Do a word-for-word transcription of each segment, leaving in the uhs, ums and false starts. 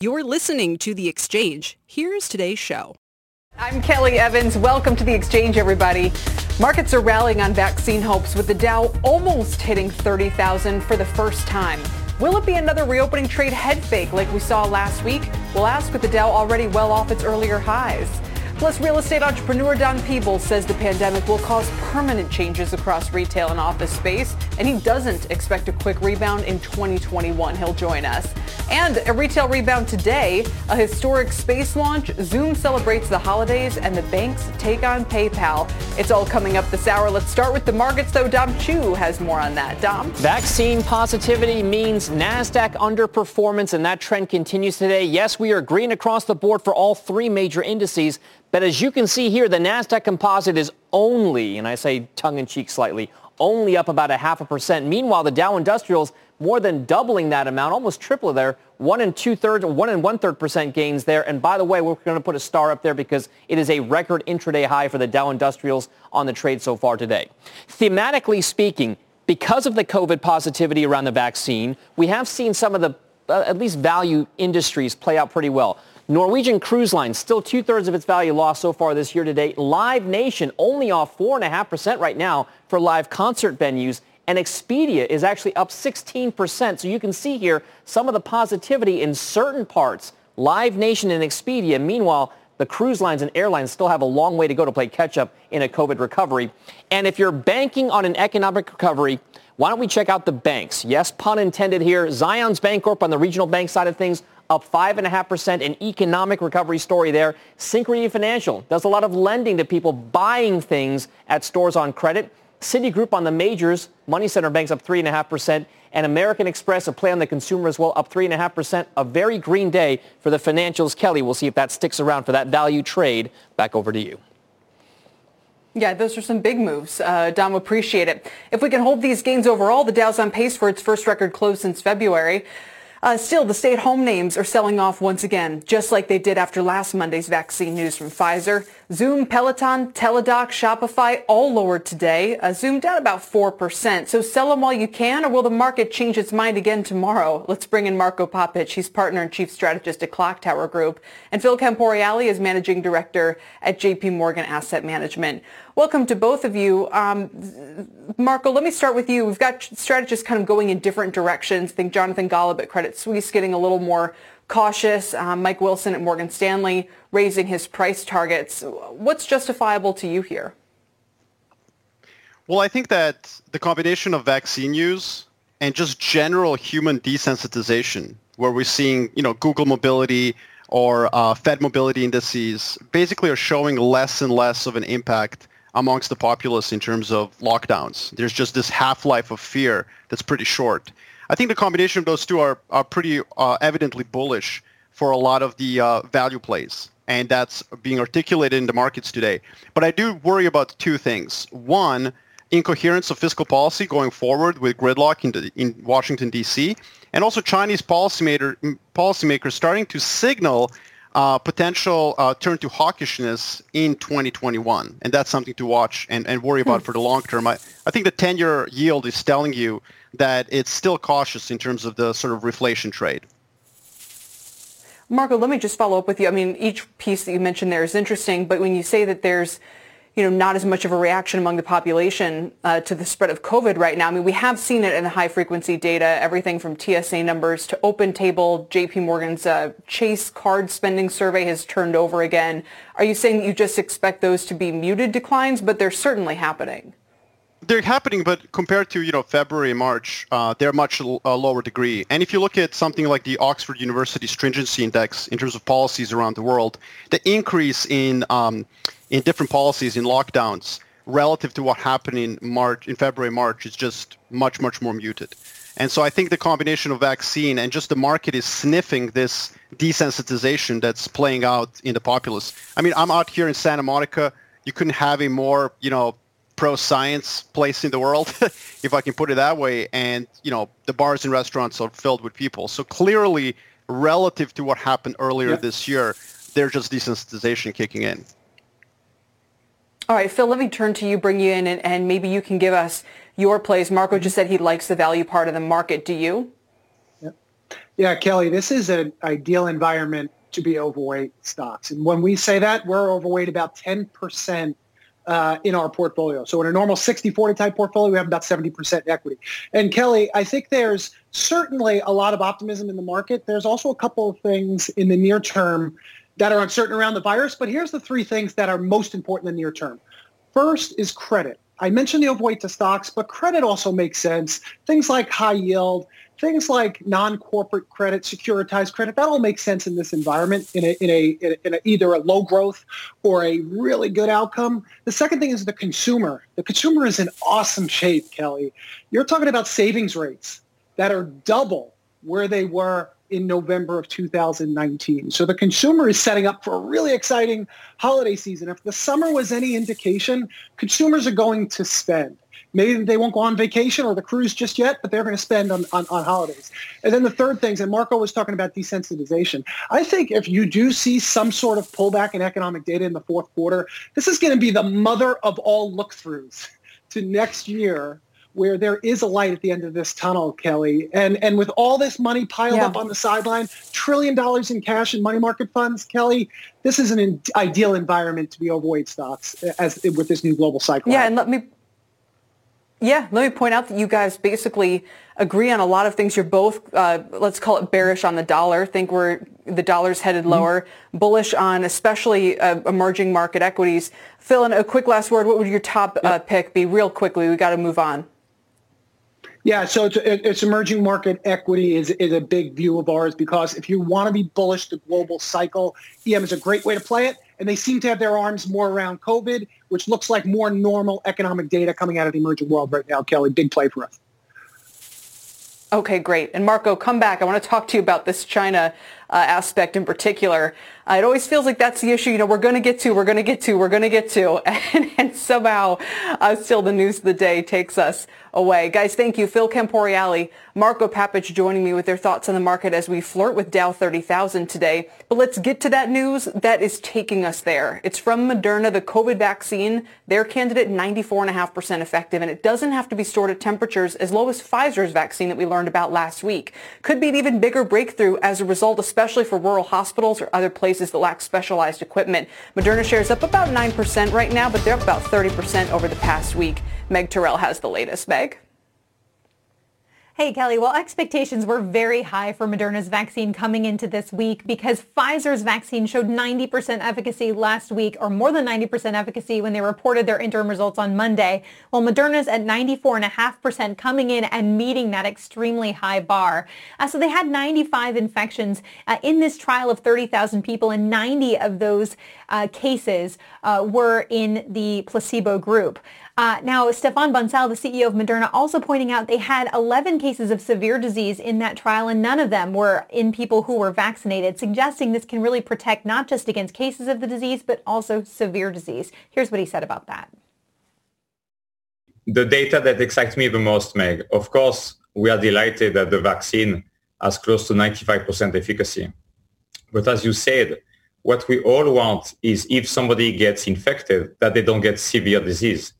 You're listening to The Exchange. Here's today's show. I'm Kelly Evans. Welcome to The Exchange, everybody. Markets are rallying on vaccine hopes with the Dow almost hitting thirty thousand for the first time. Will it be another reopening trade head fake like we saw last week? We'll ask with the Dow already well off its earlier highs. Plus, real estate entrepreneur Don Peebles says the pandemic will cause permanent changes across retail and office space, and he doesn't expect a quick rebound in twenty twenty-one. He'll join us. And a retail rebound today, a historic space launch, Zoom celebrates the holidays, and the banks take on PayPal. It's all coming up this hour. Let's start with the markets, though. Dom Chu has more on that. Dom? Vaccine positivity means Nasdaq underperformance, and that trend continues today. Yes, we are green across the board for all three major indices. But as you can see here, the Nasdaq Composite is only, and I say tongue-in-cheek slightly, only up about a half a percent. Meanwhile, the Dow Industrials more than doubling that amount, almost triple there, one and two-thirds, one and one-third percent gains there. And by the way, we're going to put a star up there because it is a record intraday high for the Dow Industrials on the trade so far today. Thematically speaking, because of the COVID positivity around the vaccine, we have seen some of the, uh, at least value industries play out pretty well. Norwegian Cruise Line, still two-thirds of its value lost so far this year to date. Live Nation, only off four point five percent right now for live concert venues. And Expedia is actually up sixteen percent. So you can see here some of the positivity in certain parts. Live Nation and Expedia. Meanwhile, the cruise lines and airlines still have a long way to go to play catch-up in a COVID recovery. And if you're banking on an economic recovery, why don't we check out the banks? Yes, pun intended here. Zions Bancorp on the regional bank side of things, up five point five percent, an economic recovery story there. Synchrony Financial does a lot of lending to people buying things at stores on credit. Citigroup on the majors, money center banks up three point five percent. And American Express, a play on the consumer as well, up three point five percent. A very green day for the financials. Kelly, we'll see if that sticks around for that value trade. Back over to you. Yeah, those are some big moves. Uh, Dom, appreciate it. If we can hold these gains overall, the Dow's on pace for its first record close since February. Uh, still, the stay-at-home names are selling off once again, just like they did after last Monday's vaccine news from Pfizer. Zoom, Peloton, Teledoc, Shopify, all lowered today. Uh, Zoom down about four percent. So sell them while you can, or will the market change its mind again tomorrow? Let's bring in Marco Popic. He's partner and chief strategist at Clocktower Group. And Phil Camporiale is managing director at J P Morgan Asset Management. Welcome to both of you. Um, Marco, let me start with you. We've got strategists kind of going in different directions. I think Jonathan Golub at Credit Suisse getting a little more cautious. Um, Mike Wilson at Morgan Stanley raising his price targets. What's justifiable to you here? Well, I think that the combination of vaccine use and just general human desensitization, where we're seeing, you know, Google mobility or uh, Fed mobility indices basically are showing less and less of an impact amongst the populace in terms of lockdowns. There's just this half-life of fear that's pretty short. I think the combination of those two are, are pretty uh, evidently bullish for a lot of the uh, value plays, and that's being articulated in the markets today. But I do worry about two things. One, incoherence of fiscal policy going forward with gridlock in, the, in Washington, D C, and also Chinese policymaker, policymakers starting to signal uh, potential uh, turn to hawkishness in twenty twenty-one. And that's something to watch and, and worry about for the long term. I, I think the ten-year yield is telling you that it's still cautious in terms of the sort of reflation trade. Marco, let me just follow up with you. I mean, each piece that you mentioned there is interesting, but when you say that there's, you know, not as much of a reaction among the population uh, to the spread of COVID right now, I mean, we have seen it in the high-frequency data, everything from T S A numbers to OpenTable. J P Morgan's uh, Chase card spending survey has turned over again. Are you saying that you just expect those to be muted declines, but they're certainly happening? They're happening, but compared to, you know, February, March, uh, they're much l- uh, lower degree. And if you look at something like the Oxford University Stringency Index in terms of policies around the world, the increase in um, in different policies in lockdowns relative to what happened in March, in February, March, is just much, much more muted. And so I think the combination of vaccine and just the market is sniffing this desensitization that's playing out in the populace. I mean, I'm out here in Santa Monica. You couldn't have a more, you know, pro-science place in the world, if I can put it that way. And, you know, the bars and restaurants are filled with people. So clearly, relative to what happened earlier yeah. this year, there's just desensitization kicking in. All right, Phil, let me turn to you, bring you in, and, and maybe you can give us your plays. Marco just said he likes the value part of the market. Do you? Yeah, yeah Kelly, this is an ideal environment to be overweight stocks. And when we say that, we're overweight about ten percent uh, in our portfolio. So in a normal sixty forty type portfolio, we have about seventy percent equity. And Kelly, I think there's certainly a lot of optimism in the market. There's also a couple of things in the near term that are uncertain around the virus, but here's the three things that are most important in the near term. First is credit. I mentioned the overweight to stocks, but credit also makes sense. Things like high yield, things like non-corporate credit, securitized credit, that all makes sense in this environment in a, in a, in a, in a either a low growth or a really good outcome. The second thing is the consumer. The consumer is in awesome shape, Kelly. You're talking about savings rates that are double where they were in November of two thousand nineteen. So the consumer is setting up for a really exciting holiday season. If the summer was any indication, consumers are going to spend. Maybe they won't go on vacation or the cruise just yet, but they're going to spend on, on, on holidays. And then the third thing, and Marco was talking about desensitization. I think if you do see some sort of pullback in economic data in the fourth quarter, this is going to be the mother of all look-throughs to next year, where there is a light at the end of this tunnel, Kelly. And and with all this money piled yeah. up on the sideline, trillion dollars in cash and money market funds, Kelly, this is an in- ideal environment to be overweight stocks as with this new global cycle. Yeah, and let me yeah, let me point out that you guys basically agree on a lot of things. You're both, uh, let's call it bearish on the dollar, think we're the dollar's headed lower, mm-hmm. bullish on especially uh, emerging market equities. Phil, in a quick last word, what would your top yeah. uh, pick be real quickly? We got to move on. Yeah, so it's, it's emerging market equity is, is a big view of ours because if you want to be bullish, the global cycle, E M is a great way to play it. And they seem to have their arms more around COVID, which looks like more normal economic data coming out of the emerging world right now, Kelly. Big play for us. Okay, great. And Marco, come back. I want to talk to you about this China uh, aspect in particular. Uh, it always feels like that's the issue. You know, we're going to get to, we're going to get to, we're going to get to. And, and somehow uh, still the news of the day takes us away. Guys, thank you. Phil Camporiale, Marco Papich joining me with their thoughts on the market as we flirt with Dow thirty thousand today. But let's get to that news that is taking us there. It's from Moderna, the COVID vaccine, their candidate ninety-four point five percent effective. And it doesn't have to be stored at temperatures as low as Pfizer's vaccine that we learned about last week. Could be an even bigger breakthrough as a result, especially for rural hospitals or other places that lack specialized equipment. Moderna shares up about nine percent right now, but they're up about thirty percent over the past week. Meg Terrell has the latest. Meg? Hey, Kelly. Well, expectations were very high for Moderna's vaccine coming into this week because Pfizer's vaccine showed ninety percent efficacy last week, or more than ninety percent efficacy when they reported their interim results on Monday. Well, Moderna's at ninety-four point five percent coming in and meeting that extremely high bar. Uh, so they had ninety-five infections uh, in this trial of thirty thousand people, and ninety of those uh, cases uh, were in the placebo group. Uh, now, Stefan Bonsal, the C E O of Moderna, also pointing out they had eleven cases of severe disease in that trial, and none of them were in people who were vaccinated, suggesting this can really protect not just against cases of the disease, but also severe disease. Here's what he said about that. The data that excites me the most, Meg, of course, we are delighted that the vaccine has close to ninety-five percent efficacy. But as you said, what we all want is if somebody gets infected, that they don't get severe disease.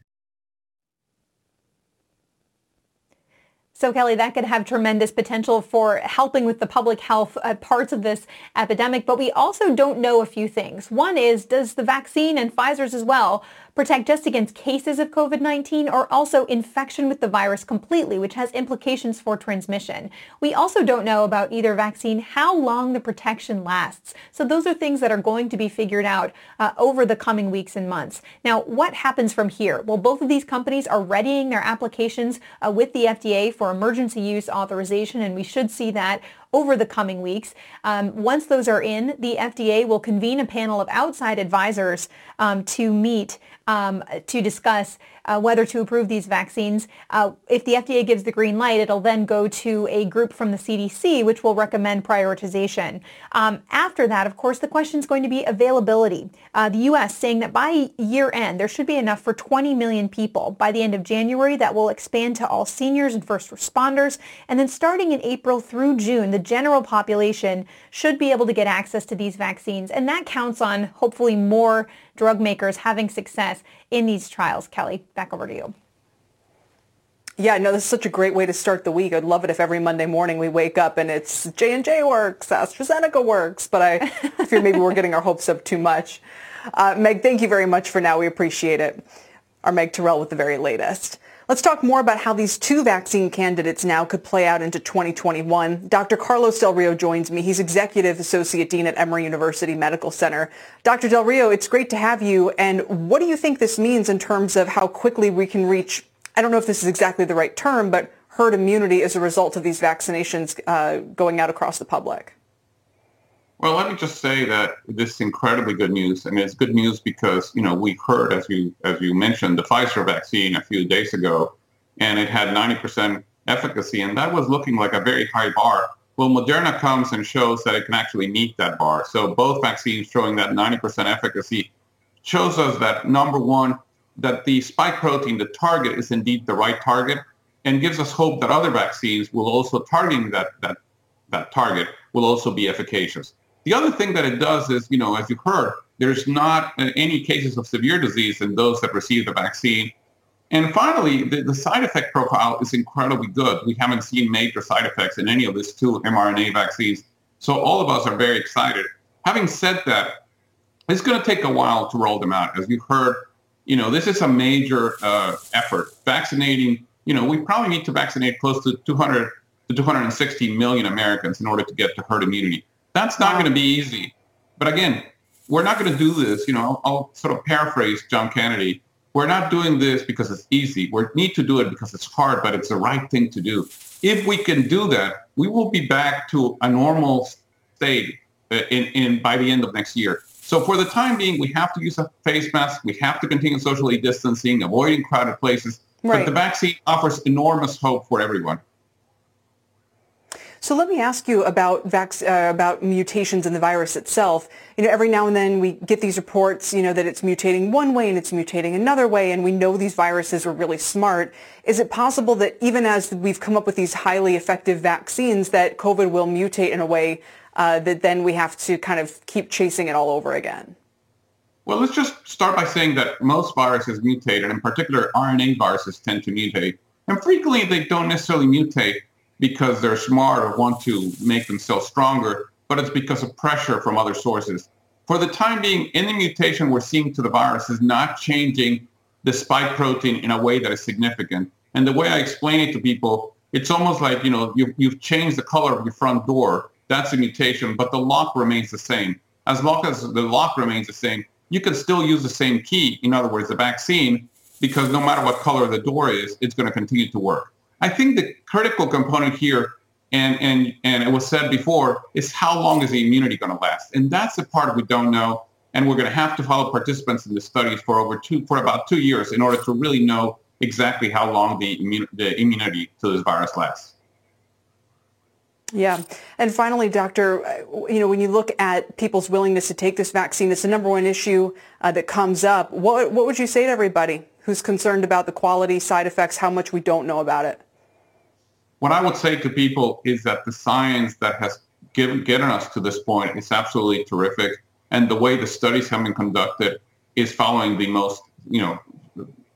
So, Kelly, that could have tremendous potential for helping with the public health uh, parts of this epidemic. But we also don't know a few things. One is, does the vaccine and Pfizer's as well protect just against cases of COVID nineteen or also infection with the virus completely, which has implications for transmission? We also don't know about either vaccine how long the protection lasts. So those are things that are going to be figured out uh, over the coming weeks and months. Now, what happens from here? Well, both of these companies are readying their applications uh, with the F D A for emergency use authorization, and we should see that over the coming weeks. Um, once those are in, the F D A will convene a panel of outside advisors um, to meet um, to discuss Uh, whether to approve these vaccines. Uh, if the F D A gives the green light, it'll then go to a group from the C D C, which will recommend prioritization. Um, after that, of course, the question is going to be availability. Uh, the U S saying that by year end, there should be enough for twenty million people. By the end of January, that will expand to all seniors and first responders. And then starting in April through June, the general population should be able to get access to these vaccines. And that counts on hopefully more drug makers having success in these trials. Kelly, back over to you. Yeah, no, this is such a great way to start the week. I'd love it if every Monday morning we wake up and it's J and J works, AstraZeneca works, but I fear maybe we're getting our hopes up too much. Uh, Meg, thank you very much for now. We appreciate it. Our Meg Terrell with the very latest. Let's talk more about how these two vaccine candidates now could play out into twenty twenty-one. Doctor Carlos Del Rio joins me. He's Executive Associate Dean at Emory University Medical Center. Doctor Del Rio, it's great to have you. And what do you think this means in terms of how quickly we can reach, I don't know if this is exactly the right term, but herd immunity as a result of these vaccinations uh, going out across the public? Well, let me just say that this is incredibly good news, and it's good news because, you know, we heard, as you as you mentioned, the Pfizer vaccine a few days ago, and it had ninety percent efficacy, and that was looking like a very high bar. Well, Moderna comes and shows that it can actually meet that bar. So both vaccines showing that ninety percent efficacy shows us that, number one, that the spike protein, the target, is indeed the right target, and gives us hope that other vaccines will also targeting that that that target will also be efficacious. The other thing that it does is, you know, as you've heard, there's not any cases of severe disease in those that receive the vaccine. And finally, the, the side effect profile is incredibly good. We haven't seen major side effects in any of these two mRNA vaccines. So all of us are very excited. Having said that, it's going to take a while to roll them out. As you've heard, you know, this is a major uh, effort. Vaccinating, you know, we probably need to vaccinate close to two hundred to two hundred sixty million Americans in order to get to herd immunity. That's not going to be easy. But again, we're not going to do this. You know, I'll, I'll sort of paraphrase John Kennedy. We're not doing this because it's easy. We need to do it because it's hard, but it's the right thing to do. If we can do that, we will be back to a normal state in, in by the end of next year. So for the time being, we have to use a face mask. We have to continue socially distancing, avoiding crowded places. Right. But the vaccine offers enormous hope for everyone. So let me ask you about vac- uh, about mutations in the virus itself. You know, every now and then we get these reports, you know, that it's mutating one way and it's mutating another way, and we know these viruses are really smart. Is it possible that even as we've come up with these highly effective vaccines, that COVID will mutate in a way uh, that then we have to kind of keep chasing it all over again? Well, let's just start by saying that most viruses mutate, and in particular, R N A viruses tend to mutate. And frequently, they don't necessarily mutate because they're smart or want to make themselves stronger, but it's because of pressure from other sources. For the time being, any mutation we're seeing to the virus is not changing the spike protein in a way that is significant. And the way I explain it to people, it's almost like, you know, you, you've changed the color of your front door. That's a mutation, but the lock remains the same. As long as the lock remains the same, you can still use the same key, in other words, the vaccine, because no matter what color the door is, it's going to continue to work. I think the critical component here, and, and, and it was said before, is how long is the immunity going to last? And that's the part we don't know, and we're going to have to follow participants in the studies for over two, for about two years in order to really know exactly how long the, immu- the immunity to this virus lasts. Yeah. And finally, Doctor, you know, when you look at people's willingness to take this vaccine, it's the number one issue uh, that comes up. What, what would you say to everybody who's concerned about the quality, side effects, how much we don't know about it? What I would say to people is that the science that has given, given us to this point is absolutely terrific. And the way the studies have been conducted is following the most, you know,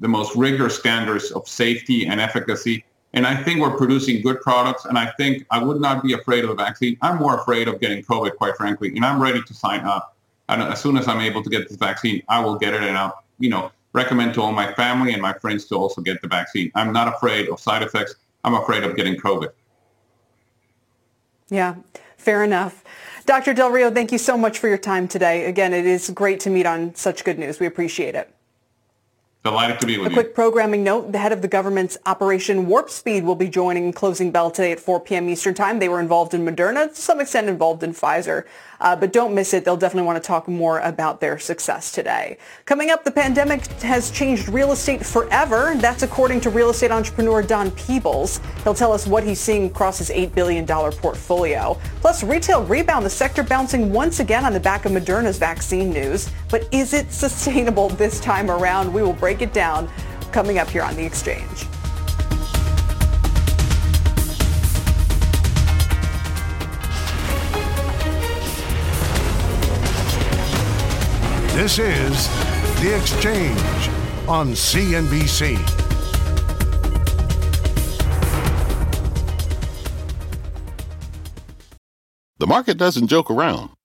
the most rigorous standards of safety and efficacy. And I think we're producing good products. And I think I would not be afraid of the vaccine. I'm more afraid of getting COVID, quite frankly. And I'm ready to sign up. And as soon as I'm able to get this vaccine, I will get it. And I'll, you know, recommend to all my family and my friends to also get the vaccine. I'm not afraid of side effects. I'm afraid of getting COVID. Yeah, fair enough. Doctor Del Rio, thank you so much for your time today. Again, it is great to meet on such good news. We appreciate it. The lineup could be with you. A quick programming note. The head of the government's Operation Warp Speed will be joining Closing Bell today at four p.m. Eastern Time. They were involved in Moderna, to some extent involved in Pfizer. Uh, but don't miss it. They'll definitely want to talk more about their success today. Coming up, the pandemic has changed real estate forever. That's according to real estate entrepreneur Don Peebles. He'll tell us what he's seeing across his eight billion dollars portfolio. Plus, retail rebound, the sector bouncing once again on the back of Moderna's vaccine news. But is it sustainable this time around? We will break it down coming up here on The Exchange. This is The Exchange on C N B C. The market doesn't joke around,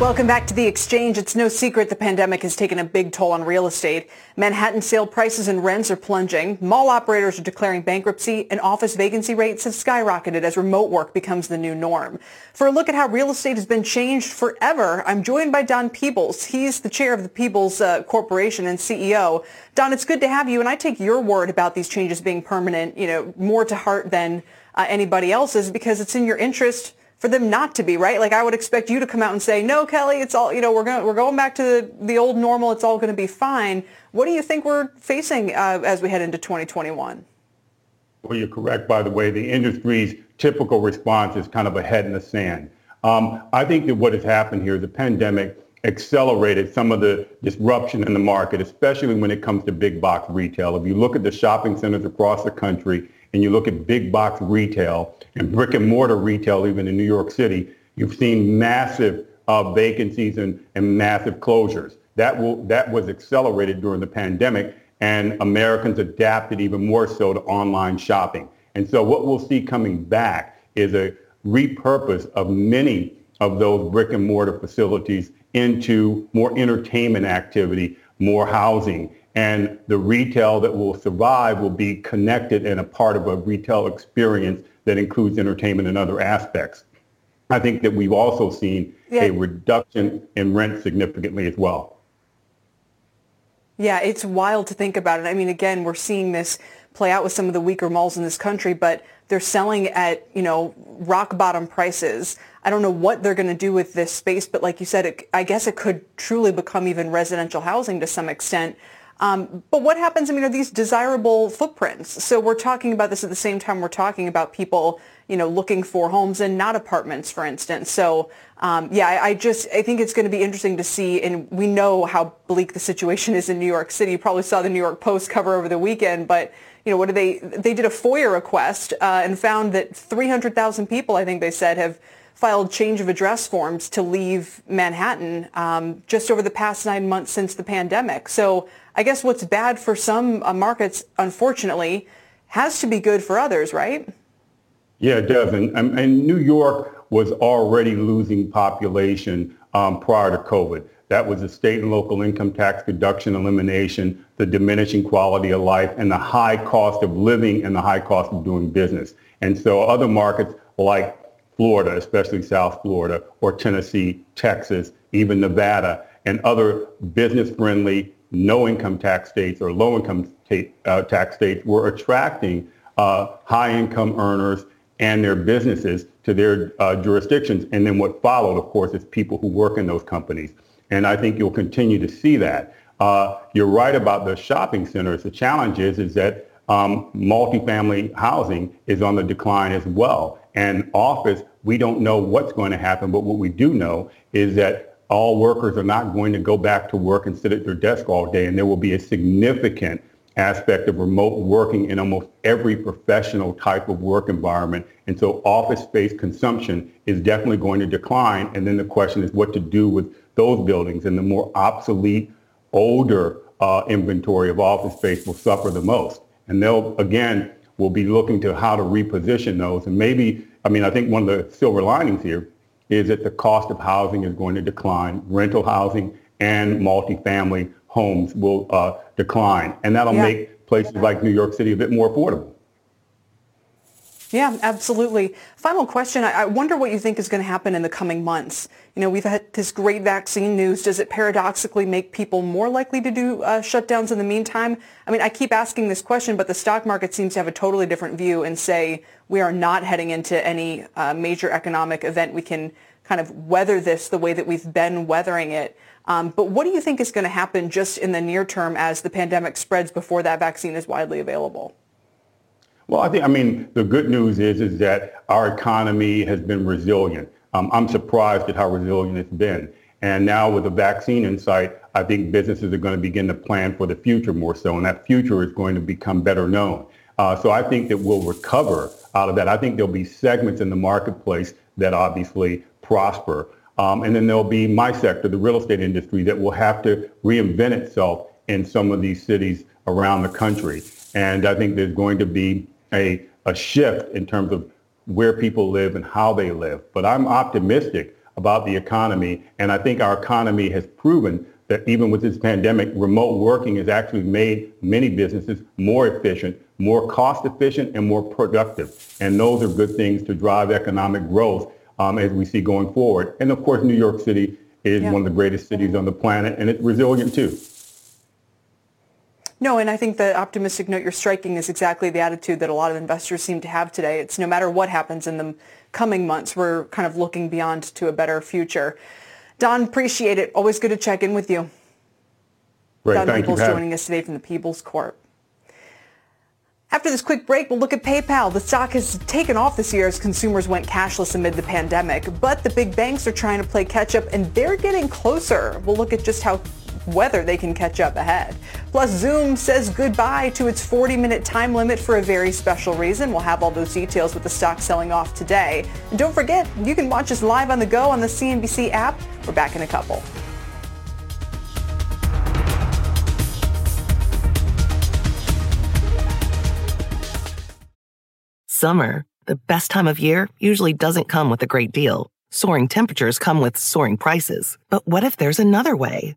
Welcome back to The Exchange. It's no secret the pandemic has taken a big toll on real estate. Manhattan sale prices and rents are plunging. Mall operators are declaring bankruptcy, and office vacancy rates have skyrocketed as remote work becomes the new norm. For a look at how real estate has been changed forever, I'm joined by Don Peebles. He's the chair of the Peebles uh, Corporation and C E O. Don, it's good to have you, and I take your word about these changes being permanent, you know, more to heart than uh, anybody else's, because it's in your interest for them not to be, right? Like, I would expect you to come out and say, no, Kelly, it's all, you know, we're going we're going back to the, the old normal. It's all going to be fine. What do you think we're facing uh, as we head into twenty twenty-one? Well, you're correct, by the way. The industry's typical response is kind of a head in the sand. Um, I think that what has happened here, the pandemic accelerated some of the disruption in the market, especially when it comes to big box retail. If you look at the shopping centers across the country, and you look at big box retail and brick and mortar retail, even in New York City, you've seen massive uh, vacancies and, and massive closures. That will that was accelerated during the pandemic, and Americans adapted even more so to online shopping. And so what we'll see coming back is a repurpose of many of those brick and mortar facilities into more entertainment activity, more housing. And the retail that will survive will be connected and a part of a retail experience that includes entertainment and other aspects. I think that we've also seen yeah. a reduction in rent significantly as well. Yeah, it's wild to think about it. I mean, again, we're seeing this play out with some of the weaker malls in this country, but they're selling at, you know, rock bottom prices. I don't know what they're going to do with this space, but like you said, it, I guess it could truly become even residential housing to some extent. Um, but what happens, I mean, are these desirable footprints? So we're talking about this at the same time we're talking about people, you know, looking for homes and not apartments, for instance. So, um, yeah, I, I just, I think it's going to be interesting to see, and we know how bleak the situation is in New York City. You probably saw the New York Post cover over the weekend, but, you know, what do they, they did a FOIA request uh, and found that three hundred thousand people, I think they said, have filed change of address forms to leave Manhattan um, just over the past nine months since the pandemic. So I guess what's bad for some uh, markets, unfortunately, has to be good for others, right? Yeah, it does. And, and New York was already losing population um, prior to COVID. That was the state and local income tax deduction elimination, the diminishing quality of life, and the high cost of living and the high cost of doing business. And so other markets like Florida, especially South Florida, or Tennessee, Texas, even Nevada, and other business-friendly, no-income tax states or low-income ta- uh, tax states were attracting uh, high-income earners and their businesses to their uh, jurisdictions. And then what followed, of course, is people who work in those companies. And I think you'll continue to see that. Uh, you're right about the shopping centers. The challenge is, is that um, multifamily housing is on the decline as well. And office, we don't know what's going to happen, but what we do know is that all workers are not going to go back to work and sit at their desk all day, and there will be a significant aspect of remote working in almost every professional type of work environment. And so office space consumption is definitely going to decline, and then the question is what to do with those buildings and the more obsolete, older uh, inventory of office space will suffer the most. And they'll, again, will be looking to how to reposition those. And maybe, I mean, I think one of the silver linings here is that the cost of housing is going to decline. Rental housing and multifamily homes will uh, decline. And that'll yeah. make places like New York City a bit more affordable. Yeah, absolutely. Final question. I wonder what you think is going to happen in the coming months. You know, we've had this great vaccine news. Does it paradoxically make people more likely to do uh, shutdowns in the meantime? I mean, I keep asking this question, but the stock market seems to have a totally different view and say we are not heading into any uh, major economic event. We can kind of weather this the way that we've been weathering it. Um, but what do you think is going to happen just in the near term as the pandemic spreads before that vaccine is widely available? Well, I think, I mean, the good news is, is that our economy has been resilient. Um, I'm surprised at how resilient it's been. And now with the vaccine in sight, I think businesses are going to begin to plan for the future more so, and that future is going to become better known. Uh, so I think that we'll recover out of that. I think there'll be segments in the marketplace that obviously prosper. Um, and then there'll be my sector, the real estate industry, that will have to reinvent itself in some of these cities around the country. And I think there's going to be A, a shift in terms of where people live and how they live. But I'm optimistic about the economy, and I think our economy has proven that even with this pandemic, remote working has actually made many businesses more efficient, more cost efficient, and more productive. And those are good things to drive economic growth um, as we see going forward. And of course, New York City is yeah. one of the greatest cities on the planet, and it's resilient too. No, and I think the optimistic note you're striking is exactly the attitude that a lot of investors seem to have today. It's no matter what happens in the coming months, we're kind of looking beyond to a better future. Don, appreciate it. Always good to check in with you. Great, Don thank Peebles you, joining us today from the Peebles Corp. After this quick break, we'll look at PayPal. The stock has taken off this year as consumers went cashless amid the pandemic, but the big banks are trying to play catch up, and they're getting closer. We'll look at just how whether they can catch up ahead. Plus, Zoom says goodbye to its forty-minute time limit for a very special reason. We'll have all those details with the stock selling off today. And don't forget, you can watch us live on the go on the C N B C app. We're back in a couple. Summer, the best time of year, usually doesn't come with a great deal. Soaring temperatures come with soaring prices. But what if there's another way?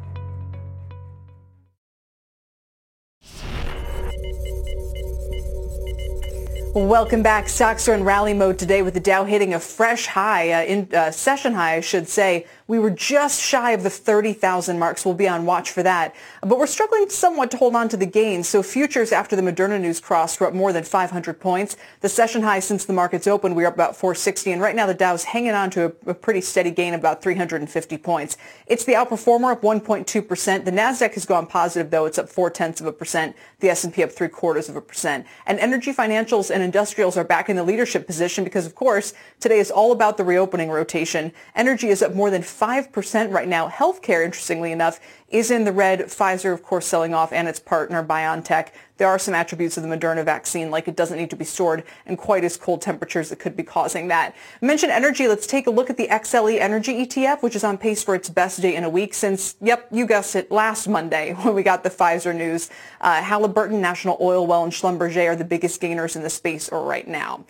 Welcome back. Stocks are in rally mode today with the Dow hitting a fresh high, uh, in, uh, session high, I should say. We were just shy of the thirty thousand marks. We'll be on watch for that. But we're struggling somewhat to hold on to the gains. So futures after the Moderna news crossed were up more than five hundred points. The session high since the markets opened, we were up about four sixty. And right now the Dow's hanging on to a, a pretty steady gain of about three hundred fifty points. It's the outperformer, up one point two percent. The Nasdaq has gone positive, though. It's up four-tenths of a percent. The S and P up three-quarters of a percent. And energy, financials, and industrials are back in the leadership position because, of course, today is all about the reopening rotation. Energy is up more than five percent right now. Healthcare, interestingly enough, is in the red. Pfizer, of course, selling off, and its partner, BioNTech. There are some attributes of the Moderna vaccine, like it doesn't need to be stored in quite as cold temperatures that could be causing that. I mentioned energy. Let's take a look at the X L E Energy E T F, which is on pace for its best day in a week since, yep, you guessed it, last Monday when we got the Pfizer news. Uh, Halliburton, National Oil Well, and Schlumberger are the biggest gainers in the space right now.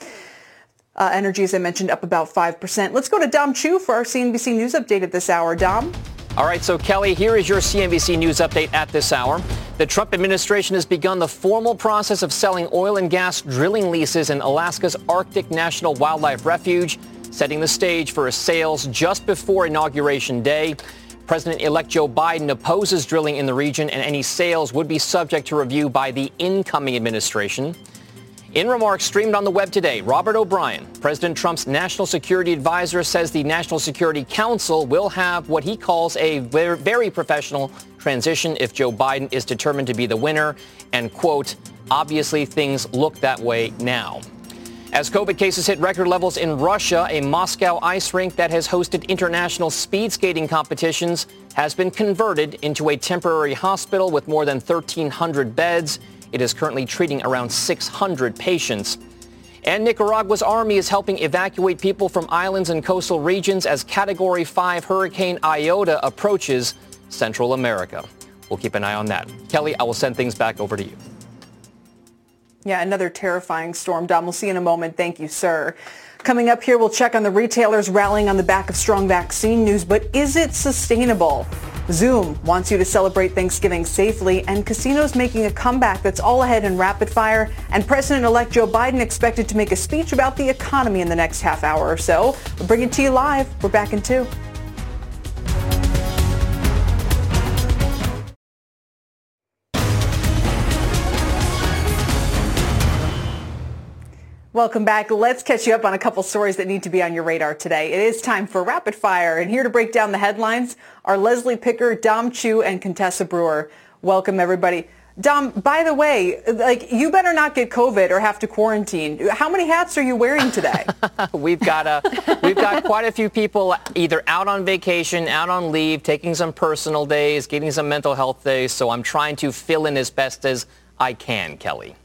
Uh, energy, as I mentioned, up about five percent. Let's go to Dom Chu for our C N B C News update at this hour. Dom? All right, so Kelly, here is your C N B C News update at this hour. The Trump administration has begun the formal process of selling oil and gas drilling leases in Alaska's Arctic National Wildlife Refuge, setting the stage for a sales just before Inauguration Day. President-elect Joe Biden opposes drilling in the region, and any sales would be subject to review by the incoming administration. In remarks streamed on the web today, Robert O'Brien, President Trump's national security advisor, says the National Security Council will have what he calls a very professional transition if Joe Biden is determined to be the winner. And, quote, obviously things look that way now. As COVID cases hit record levels in Russia, a Moscow ice rink that has hosted international speed skating competitions has been converted into a temporary hospital with more than one thousand three hundred beds. It is currently treating around six hundred patients. And Nicaragua's army is helping evacuate people from islands and coastal regions as Category five Hurricane Iota approaches Central America. We'll keep an eye on that. Kelly, I will send things back over to you. Yeah, another terrifying storm, Dom. We'll see you in a moment. Thank you, sir. Coming up here, we'll check on the retailers rallying on the back of strong vaccine news, but is it sustainable? Zoom wants you to celebrate Thanksgiving safely, and casinos making a comeback. That's all ahead in Rapid Fire, and President-elect Joe Biden expected to make a speech about the economy in the next half hour or so. We'll bring it to you live. We're back in two. Welcome back. Let's catch you up on a couple stories that need to be on your radar today. It is time for Rapid Fire, and here to break down the headlines are Leslie Picker, Dom Chu, and Contessa Brewer. Welcome, everybody. Dom, by the way, like, you better not get COVID or have to quarantine. How many hats are you wearing today? we've got a, we've got quite a few people either out on vacation, out on leave, taking some personal days, getting some mental health days. So I'm trying to fill in as best as I can, Kelly.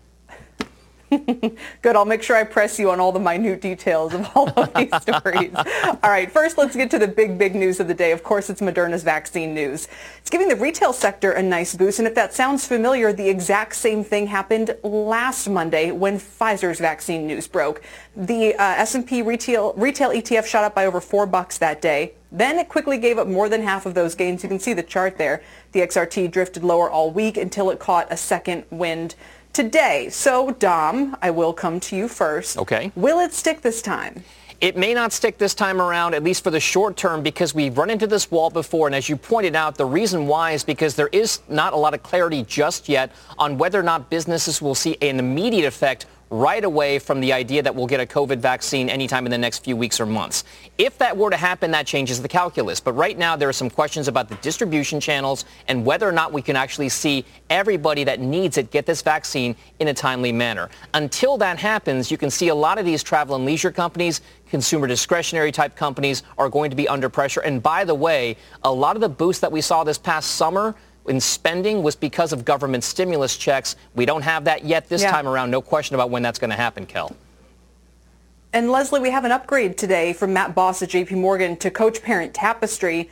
Good. I'll make sure I press you on all the minute details of all of these stories. All right. First, let's get to the big, big news of the day. Of course, it's Moderna's vaccine news. It's giving the retail sector a nice boost. And if that sounds familiar, the exact same thing happened last Monday when Pfizer's vaccine news broke. The uh, S and P retail, retail E T F shot up by over four bucks that day. Then it quickly gave up more than half of those gains. You can see the chart there. The X R T drifted lower all week until it caught a second wind today. So, Dom, I will come to you first. Okay. Will it stick this time? It may not stick this time around, at least for the short term, because we've run into this wall before. And as you pointed out, the reason why is because there is not a lot of clarity just yet on whether or not businesses will see an immediate effect right away from the idea that we'll get a COVID vaccine anytime in the next few weeks or months. If that were to happen, that changes the calculus. But right now, there are some questions about the distribution channels and whether or not we can actually see everybody that needs it get this vaccine in a timely manner. Until that happens, you can see a lot of these travel and leisure companies, consumer discretionary type companies are going to be under pressure. And by the way, a lot of the boost that we saw this past summer in spending was because of government stimulus checks. We don't have that yet this yeah. time around. No question about when that's going to happen, Kel. And Leslie, we have an upgrade today from Matt Boss at J P Morgan to Coach parent Tapestry.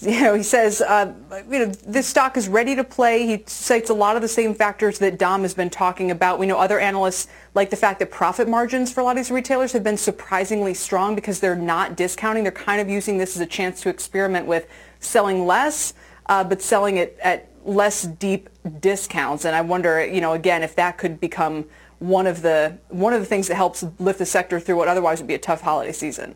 You know, he says, uh, you know, this stock is ready to play. He cites a lot of the same factors that Dom has been talking about. We know other analysts like the fact that profit margins for a lot of these retailers have been surprisingly strong because they're not discounting. They're kind of using this as a chance to experiment with selling less. Uh, but selling it at less deep discounts. And I wonder, you know, again, if that could become one of the one of the things that helps lift the sector through what otherwise would be a tough holiday season.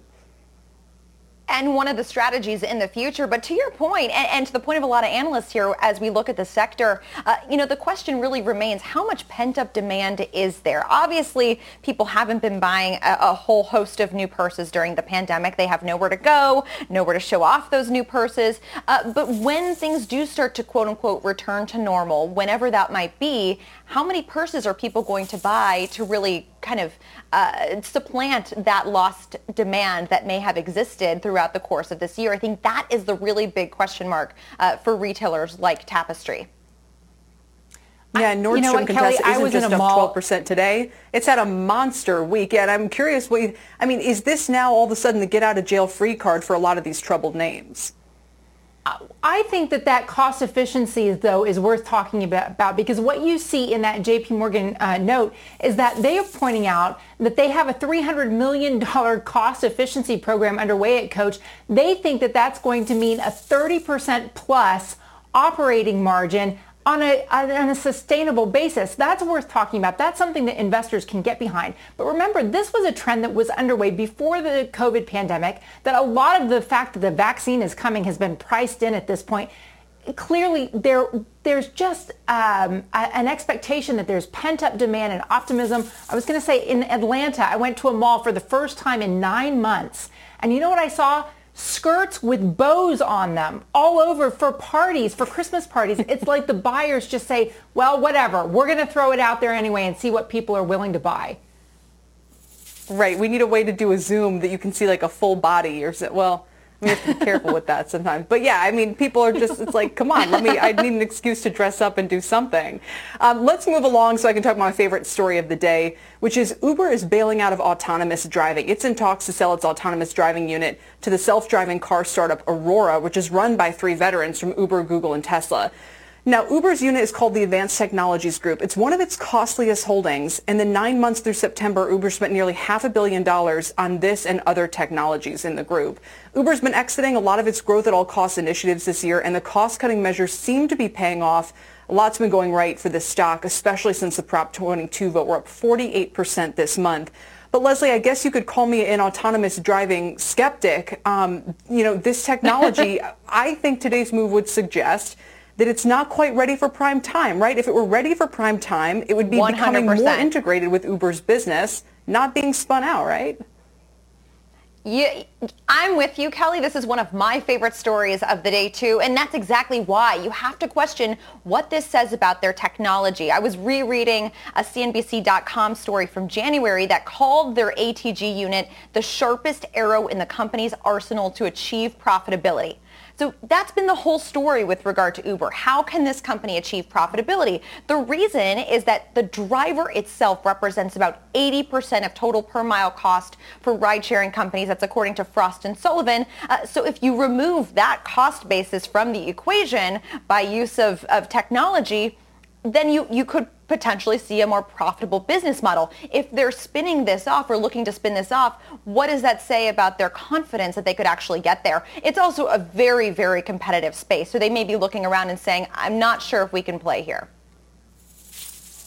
And one of the strategies in the future. But to your point, and, and to the point of a lot of analysts here, as we look at the sector, uh, you know, the question really remains, how much pent-up demand is there? Obviously, people haven't been buying a, a whole host of new purses during the pandemic. They have nowhere to go, nowhere to show off those new purses. Uh, but when things do start to, quote-unquote, return to normal, whenever that might be, how many purses are people going to buy to really kind of uh, supplant that lost demand that may have existed throughout the course of this year? I think that is the really big question mark uh, for retailers like Tapestry. Yeah, Nordstrom, you know, Contessa Kelly, isn't I was just in a up mall. twelve percent today. It's had a monster week. Yeah, and I'm curious, what you, I mean, is this now all of a sudden the get-out-of-jail-free card for a lot of these troubled names? I think that that cost efficiency, though, is worth talking about, because what you see in that J P Morgan uh, note is that they are pointing out that they have a three hundred million dollars cost efficiency program underway at Coach. They think that that's going to mean a thirty percent plus operating margin on a, on a sustainable basis. That's worth talking about. That's something that investors can get behind. But remember, this was a trend that was underway before the COVID pandemic, that a lot of the fact that the vaccine is coming has been priced in at this point. Clearly, there there's just um, a, an expectation that there's pent-up demand and optimism. I was going to say, in Atlanta, I went to a mall for the first time in nine months. And you know what I saw? Skirts with bows on them all over for parties, for Christmas parties. It's like the buyers just say, well, whatever, we're going to throw it out there anyway and see what people are willing to buy. Right. We need a way to do a Zoom that you can see like a full body or so. Well, we have to be careful with that sometimes. But yeah, I mean, people are just, it's like, come on, let me, I need an excuse to dress up and do something. Um, let's move along so I can talk about my favorite story of the day, which is Uber is bailing out of autonomous driving. It's in talks to sell its autonomous driving unit to the self-driving car startup Aurora, which is run by three veterans from Uber, Google, and Tesla. Now, Uber's unit is called the Advanced Technologies Group. It's one of its costliest holdings. In the nine months through September, Uber spent nearly half a billion dollars on this and other technologies in the group. Uber's been exiting a lot of its growth at all costs initiatives this year, and the cost-cutting measures seem to be paying off. A lot's been going right for this stock, especially since the Prop twenty-two vote. We're up forty-eight percent this month. But Leslie, I guess you could call me an autonomous driving skeptic. Um, you know, this technology, I think today's move would suggest that it's not quite ready for prime time, right? If it were ready for prime time, it would be one hundred percent becoming more integrated with Uber's business, not being spun out, right? Yeah, I'm with you, Kelly. This is one of my favorite stories of the day, too. And that's exactly why you have to question what this says about their technology. I was rereading a C N B C dot com story from January that called their A T G unit the sharpest arrow in the company's arsenal to achieve profitability. So that's been the whole story with regard to Uber. How can this company achieve profitability? The reason is that the driver itself represents about eighty percent of total per mile cost for ride-sharing companies. That's according to Frost and Sullivan. Uh, so if you remove that cost basis from the equation by use of, of technology, then you, you could potentially see a more profitable business model. If they're spinning this off or looking to spin this off, what does that say about their confidence that they could actually get there? It's also a very, very competitive space. So they may be looking around and saying, I'm not sure if we can play here.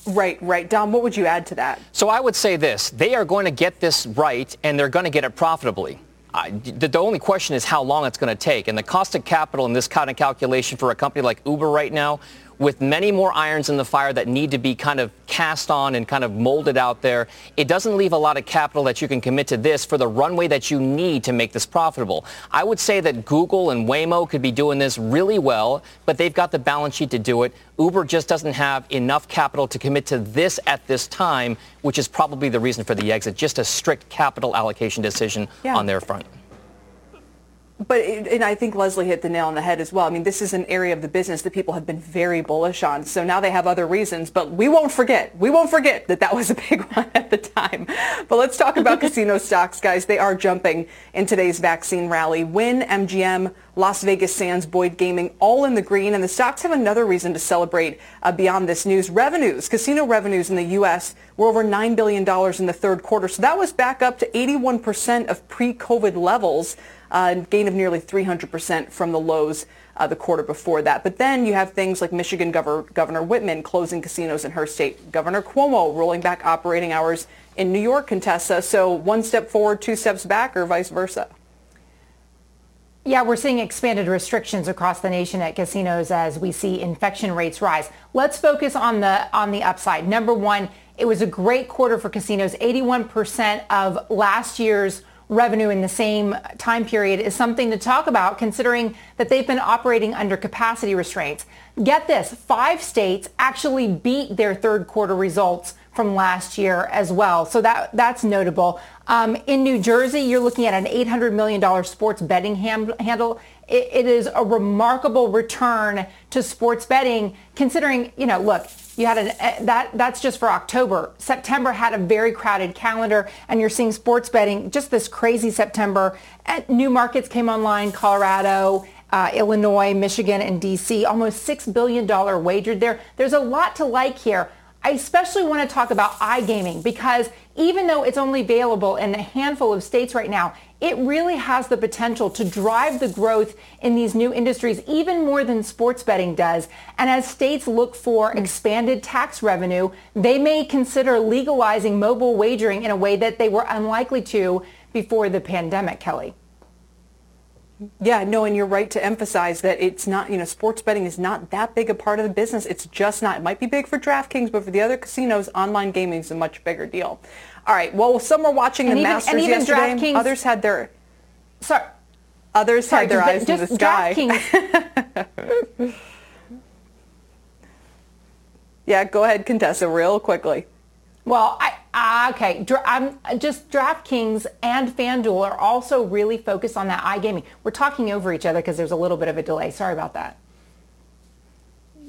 Right, right. Dom, what would you add to that? So I would say this. They are going to get this right, and they're going to get it profitably. I, the, the only question is how long it's going to take. And the cost of capital in this kind of calculation for a company like Uber right now, with many more irons in the fire that need to be kind of cast on and kind of molded out there, it doesn't leave a lot of capital that you can commit to this for the runway that you need to make this profitable. I would say that Google and Waymo could be doing this really well, but they've got the balance sheet to do it. Uber just doesn't have enough capital to commit to this at this time, which is probably the reason for the exit, just a strict capital allocation decision yeah. on their front. But, it, and I think Leslie hit the nail on the head as well. I mean, this is an area of the business that people have been very bullish on. So now they have other reasons, but we won't forget. We won't forget that that was a big one at the time. But let's talk about casino stocks, guys. They are jumping in today's vaccine rally. Wynn, M G M, Las Vegas Sands, Boyd Gaming, all in the green. And the stocks have another reason to celebrate uh, beyond this news. Revenues, casino revenues in the U S were over nine billion dollars in the third quarter. So that was back up to eighty-one percent of pre-COVID levels. Uh, gain of nearly three hundred percent from the lows uh, the quarter before that. But then you have things like Michigan Gov- Governor Whitman closing casinos in her state, Governor Cuomo rolling back operating hours in New York, Contessa. So one step forward, two steps back, or vice versa. Yeah, we're seeing expanded restrictions across the nation at casinos as we see infection rates rise. Let's focus on the on the upside. Number one, it was a great quarter for casinos. eighty-one percent of last year's revenue in the same time period is something to talk about, considering that they've been operating under capacity restraints. Get this, five states actually beat their third quarter results from last year as well. So that that's notable. Um, in New Jersey, you're looking at an eight hundred million dollars sports betting ham- handle. It, it is a remarkable return to sports betting, considering, you know, look, you had an, that that's just for October. September had a very crowded calendar, and you're seeing sports betting just this crazy September. And new markets came online, Colorado, uh, Illinois, Michigan, and D C. Almost six billion dollars wagered there. There's a lot to like here. I especially want to talk about iGaming because even though it's only available in a handful of states right now, it really has the potential to drive the growth in these new industries even more than sports betting does. And as states look for expanded tax revenue, they may consider legalizing mobile wagering in a way that they were unlikely to before the pandemic, Kelly. Yeah, no, and you're right to emphasize that it's not, you know, sports betting is not that big a part of the business. It's just not. It might be big for DraftKings, but for the other casinos, online gaming is a much bigger deal. All right, well, some were watching the Masters yesterday. Others had their, sorry, others had their eyes in the sky. DraftKings. Yeah, go ahead, Contessa, real quickly. Well, I... Ah, okay. Dra- I'm just DraftKings and FanDuel are also really focused on that iGaming. We're talking over each other because there's a little bit of a delay. Sorry about that.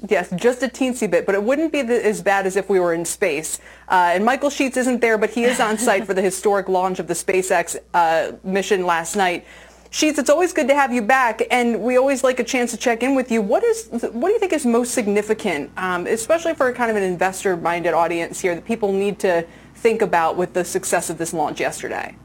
Yes, just a teensy bit, but it wouldn't be the, as bad as if we were in space. Uh, and Michael Sheets isn't there, but he is on site for the historic launch of the SpaceX uh, mission last night. Sheets, it's always good to have you back, and we always like a chance to check in with you. What is, what do you think is most significant, um, especially for kind of an investor-minded audience here that people need to think about with the success of this launch yesterday?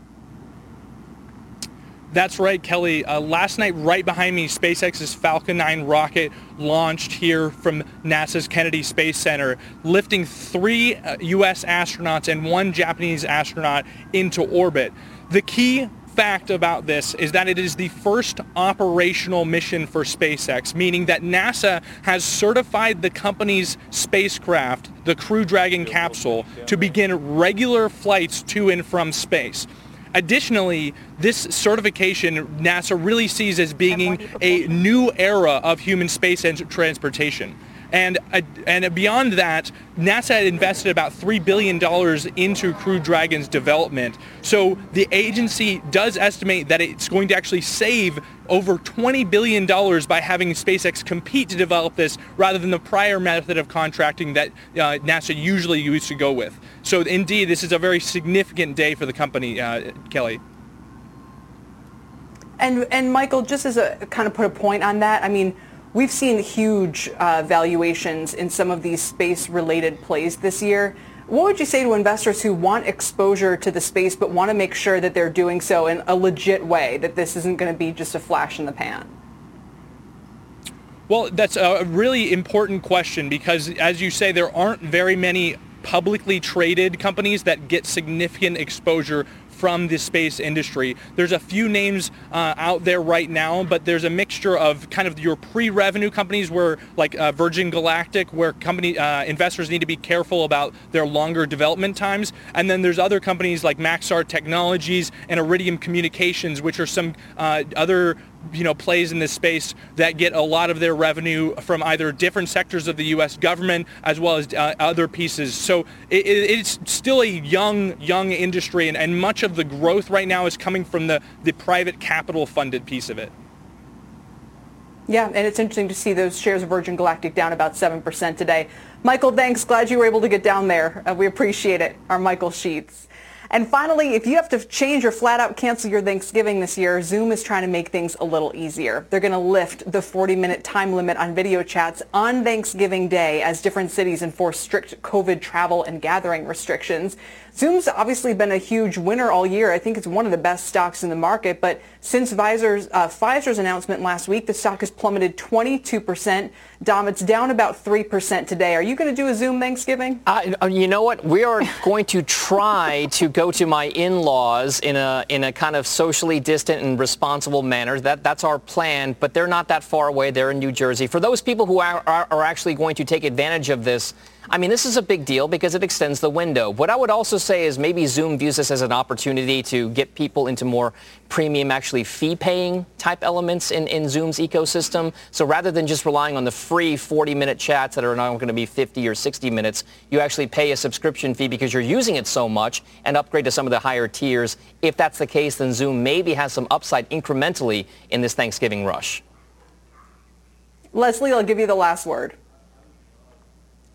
That's right, Kelly. Uh, last night, right behind me, SpaceX's Falcon nine rocket launched here from NASA's Kennedy Space Center, lifting three uh, U S astronauts and one Japanese astronaut into orbit. The key fact about this is that it is the first operational mission for SpaceX, meaning that NASA has certified the company's spacecraft, the Crew Dragon capsule, to begin regular flights to and from space. Additionally, this certification NASA really sees as being a new era of human space transportation. And and beyond that, NASA had invested about three billion dollars into Crew Dragon's development. So the agency does estimate that it's going to actually save over twenty billion dollars by having SpaceX compete to develop this rather than the prior method of contracting that uh, NASA usually used to go with. So indeed, this is a very significant day for the company, uh, Kelly. And and Michael, just as a kind of put a point on that, I mean, we've seen huge uh, valuations in some of these space-related plays this year. What would you say to investors who want exposure to the space but want to make sure that they're doing so in a legit way, that this isn't going to be just a flash in the pan? Well, that's a really important question because, as you say, there aren't very many publicly traded companies that get significant exposure from the space industry. There's a few names uh, out there right now, but there's a mixture of kind of your pre-revenue companies where, like uh, Virgin Galactic, where company uh, investors need to be careful about their longer development times. And then there's other companies like Maxar Technologies and Iridium Communications, which are some uh, other you know, plays in this space that get a lot of their revenue from either different sectors of the U S government as well as uh, other pieces. So it, it's still a young, young industry, and, and much of the growth right now is coming from the, the private capital funded piece of it. Yeah, and it's interesting to see those shares of Virgin Galactic down about seven percent today. Michael, thanks. Glad you were able to get down there. Uh, we appreciate it. Our Michael Sheets. And finally, if you have to change or flat out cancel your Thanksgiving this year, Zoom is trying to make things a little easier. They're going to lift the forty-minute time limit on video chats on Thanksgiving Day as different cities enforce strict COVID travel and gathering restrictions. Zoom's obviously been a huge winner all year. I think it's one of the best stocks in the market. But since Pfizer's, uh, Pfizer's announcement last week, the stock has plummeted twenty-two percent. Dom, it's down about three percent today. Are you going to do a Zoom Thanksgiving? Uh, you know what? We are going to try to go to my in-laws in a in a kind of socially distant and responsible manner. That that's our plan. But they're not that far away. They're in New Jersey. For those people who are are, are actually going to take advantage of this, I mean, this is a big deal because it extends the window. What I would also say is maybe Zoom views this as an opportunity to get people into more premium, actually fee-paying type elements in, in Zoom's ecosystem. So rather than just relying on the free forty-minute chats that are now going to be fifty or sixty minutes, you actually pay a subscription fee because you're using it so much and upgrade to some of the higher tiers. If that's the case, then Zoom maybe has some upside incrementally in this Thanksgiving rush. Leslie, I'll give you the last word.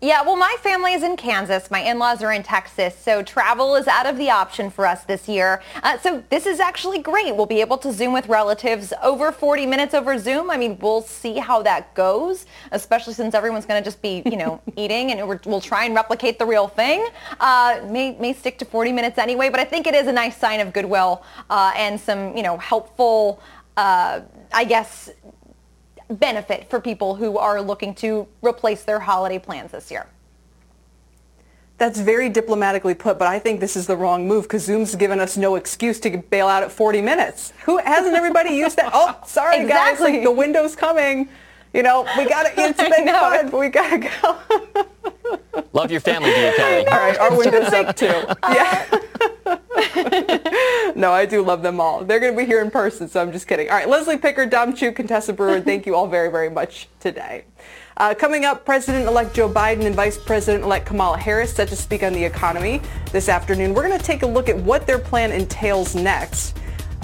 Yeah, well, my family is in Kansas. My in-laws are in Texas, so travel is out of the option for us this year. Uh, so this is actually great. We'll be able to Zoom with relatives over forty minutes over Zoom. I mean, we'll see how that goes, especially since everyone's going to just be, you know, eating, and we're, we'll try and replicate the real thing. Uh, may may stick to forty minutes anyway, but I think it is a nice sign of goodwill uh, and some, you know, helpful, uh, I guess, benefit for people who are looking to replace their holiday plans this year. That's very diplomatically put, but I think this is the wrong move because Zoom's given us no excuse to bail out at forty minutes. Who hasn't everybody used that? Oh, sorry, exactly. Guys, the window's coming. You know, we got to, it's been fun, but we got to go. Love your family, dear Kelly. All right, our window's up too. Yeah. No, I do love them all. They're going to be here in person, so I'm just kidding. All right, Leslie Picker, Dom Chu, Contessa Brewer, thank you all very, very much today. Uh, coming up, President-elect Joe Biden and Vice President-elect Kamala Harris set to speak on the economy this afternoon. We're going to take a look at what their plan entails next.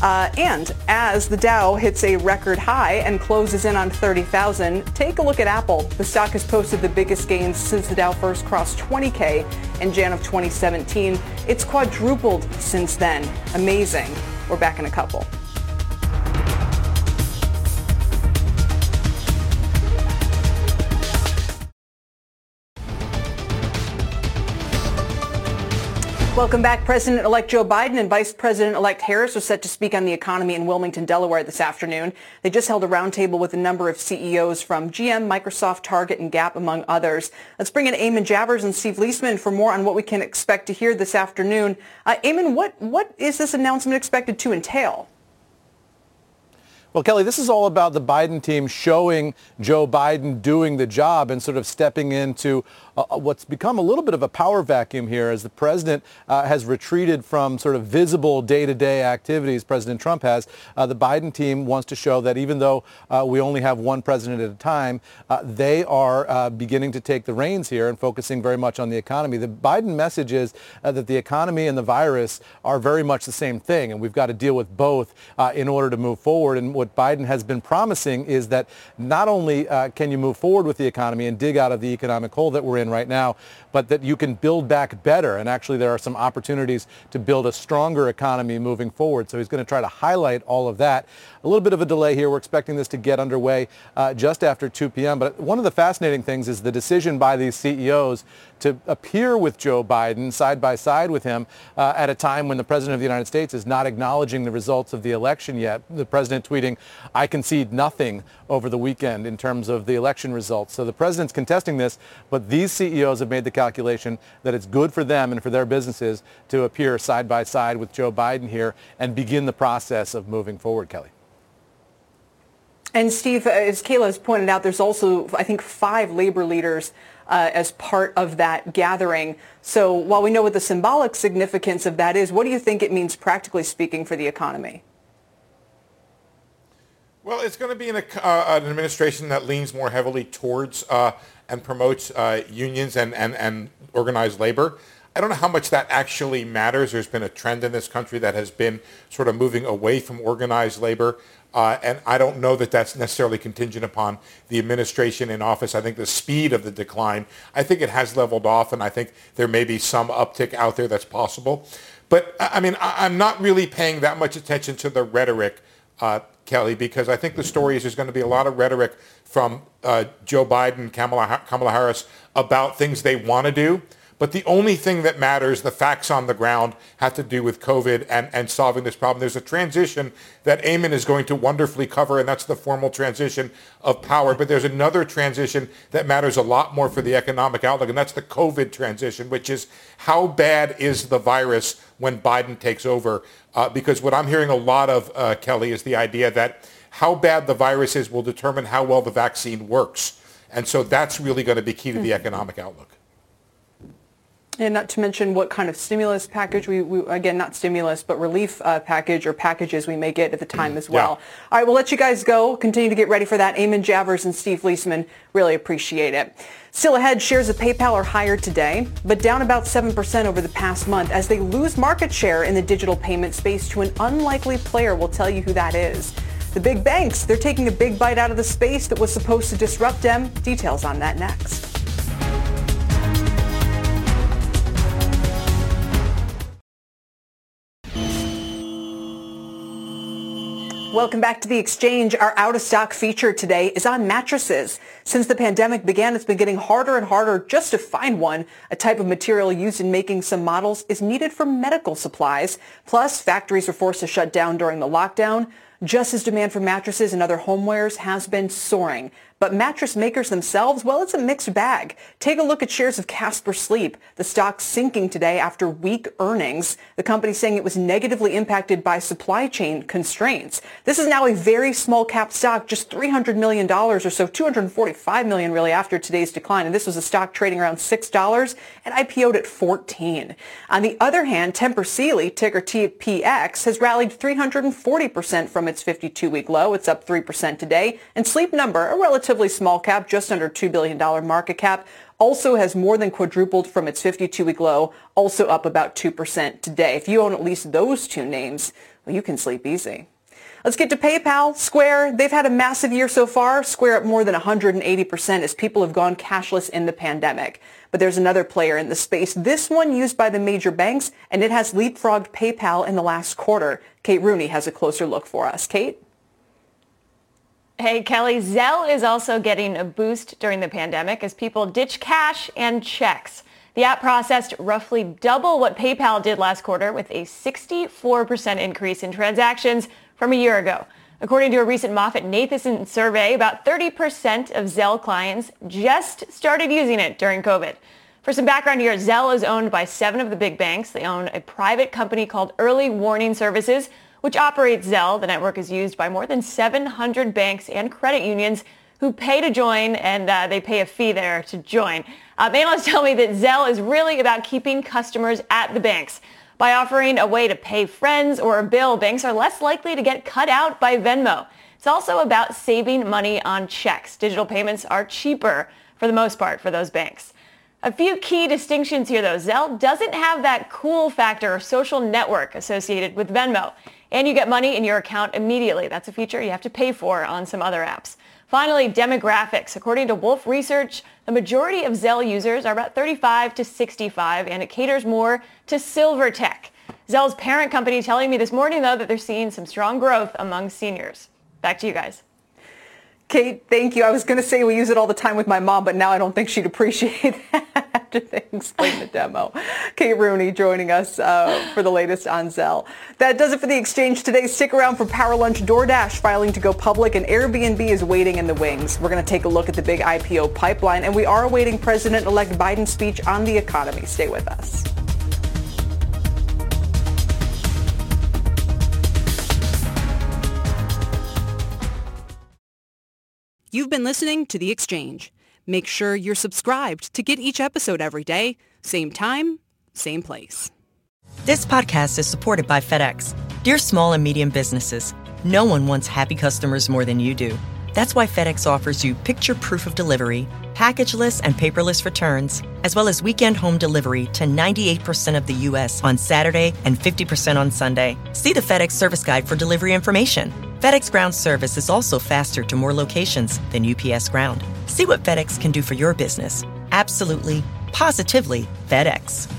Uh, and as the Dow hits a record high and closes in on thirty thousand, take a look at Apple. The stock has posted the biggest gains since the Dow first crossed twenty K in January of twenty seventeen. It's quadrupled since then. Amazing. We're back in a couple. Welcome back. President-elect Joe Biden and Vice President-elect Harris are set to speak on the economy in Wilmington, Delaware this afternoon. They just held a roundtable with a number of C E Os from G M, Microsoft, Target, and Gap, among others. Let's bring in Eamon Javers and Steve Leisman for more on what we can expect to hear this afternoon. Uh, Eamon, what, what is this announcement expected to entail? Well, Kelly, this is all about the Biden team showing Joe Biden doing the job and sort of stepping into uh, what's become a little bit of a power vacuum here as the president uh, has retreated from sort of visible day-to-day activities. President Trump has. Uh, the Biden team wants to show that even though uh, we only have one president at a time, uh, they are uh, beginning to take the reins here and focusing very much on the economy. The Biden message is uh, that the economy and the virus are very much the same thing, and we've got to deal with both uh, in order to move forward. And what Biden has been promising is that not only uh, can you move forward with the economy and dig out of the economic hole that we're in right now, but that you can build back better. And actually, there are some opportunities to build a stronger economy moving forward. So he's going to try to highlight all of that. A little bit of a delay here. We're expecting this to get underway uh, just after two p.m. But one of the fascinating things is the decision by these C E Os to appear with Joe Biden side by side with him uh, at a time when the president of the United States is not acknowledging the results of the election yet. The president tweeting, "I concede nothing" over the weekend in terms of the election results. So the president's contesting this, but these C E Os have made the calculation that it's good for them and for their businesses to appear side by side with Joe Biden here and begin the process of moving forward, Kelly. And Steve, as Kayla has pointed out, there's also, I think, five labor leaders uh, as part of that gathering. So while we know what the symbolic significance of that is, what do you think it means practically speaking for the economy? Well, it's going to be an, uh, an administration that leans more heavily towards uh, and promotes uh, unions and, and, and organized labor. I don't know how much that actually matters. There's been a trend in this country that has been sort of moving away from organized labor. Uh, and I don't know that that's necessarily contingent upon the administration in office. I think the speed of the decline, I think it has leveled off, and I think there may be some uptick out there that's possible. But, I mean, I, I'm not really paying that much attention to the rhetoric, uh, Kelly, because I think the story is there's going to be a lot of rhetoric from uh, Joe Biden, Kamala, Kamala Harris about things they want to do. But the only thing that matters, the facts on the ground, have to do with COVID and, and solving this problem. There's a transition that Eamon is going to wonderfully cover, and that's the formal transition of power. But there's another transition that matters a lot more for the economic outlook, and that's the COVID transition, which is how bad is the virus when Biden takes over? Uh, because what I'm hearing a lot of, uh, Kelly, is the idea that how bad the virus is will determine how well the vaccine works. And so that's really going to be key to the economic outlook. And not to mention what kind of stimulus package we, we again, not stimulus, but relief uh, package or packages we may get at the time as well. Yeah. All right, we'll let you guys go. Continue to get ready for that. Eamon Javers and Steve Leisman, really appreciate it. Still ahead, shares of PayPal are higher today, but down about seven percent over the past month as they lose market share in the digital payment space to an unlikely player. We'll tell you who that is. The big banks, they're taking a big bite out of the space that was supposed to disrupt them. Details on that next. Welcome back to The Exchange. Our out-of-stock feature today is on mattresses. Since the pandemic began, it's been getting harder and harder just to find one. A type of material used in making some models is needed for medical supplies. Plus, factories were forced to shut down during the lockdown, just as demand for mattresses and other homewares has been soaring. But mattress makers themselves, well, it's a mixed bag. Take a look at shares of Casper Sleep. The stock sinking today after weak earnings. The company saying it was negatively impacted by supply chain constraints. This is now a very small cap stock, just three hundred million dollars or so, two hundred forty-five million dollars really after today's decline. And this was a stock trading around six dollars and I P O'd at fourteen dollars. On the other hand, Tempur Sealy, ticker T P X, has rallied three hundred forty percent from its fifty-two week low. It's up three percent today. And Sleep Number, a relative small cap, just under two billion dollars market cap, also has more than quadrupled from its fifty-two week low, also up about two percent today. If you own at least those two names, well, you can sleep easy. Let's get to PayPal, Square. They've had a massive year so far. Square up more than one hundred eighty percent as people have gone cashless in the pandemic. But there's another player in the space, this one used by the major banks, and it has leapfrogged PayPal in the last quarter. Kate Rooney has a closer look for us. Kate? Hey, Kelly, Zelle is also getting a boost during the pandemic as people ditch cash and checks. The app processed roughly double what PayPal did last quarter with a sixty-four percent increase in transactions from a year ago. According to a recent Moffitt-Nathanson survey, about thirty percent of Zelle clients just started using it during COVID. For some background here, Zelle is owned by seven of the big banks. They own a private company called Early Warning Services, which operates Zelle. The network is used by more than seven hundred banks and credit unions who pay to join, and uh, they pay a fee there to join. Um, analysts tell me that Zelle is really about keeping customers at the banks. By offering a way to pay friends or a bill, banks are less likely to get cut out by Venmo. It's also about saving money on checks. Digital payments are cheaper for the most part for those banks. A few key distinctions here, though. Zelle doesn't have that cool factor or social network associated with Venmo. And you get money in your account immediately. That's a feature you have to pay for on some other apps. Finally, demographics. According to Wolf Research, the majority of Zelle users are about thirty-five to sixty-five, and it caters more to silver tech. Zelle's parent company telling me this morning, though, that they're seeing some strong growth among seniors. Back to you guys. Kate, thank you. I was going to say we use it all the time with my mom, but now I don't think she'd appreciate that after they explain the demo. Kate Rooney joining us uh, for the latest on Zelle. That does it for The Exchange today. Stick around for Power Lunch. DoorDash filing to go public, and Airbnb is waiting in the wings. We're going to take a look at the big I P O pipeline, and we are awaiting President-elect Biden's speech on the economy. Stay with us. You've been listening to The Exchange. Make sure you're subscribed to get each episode every day, same time, same place. This podcast is supported by FedEx. Dear small and medium businesses, no one wants happy customers more than you do. That's why FedEx offers you picture proof of delivery, packageless and paperless returns, as well as weekend home delivery to ninety-eight percent of the U S on Saturday and fifty percent on Sunday. See the FedEx service guide for delivery information. FedEx Ground service is also faster to more locations than U P S Ground. See what FedEx can do for your business. Absolutely, positively FedEx.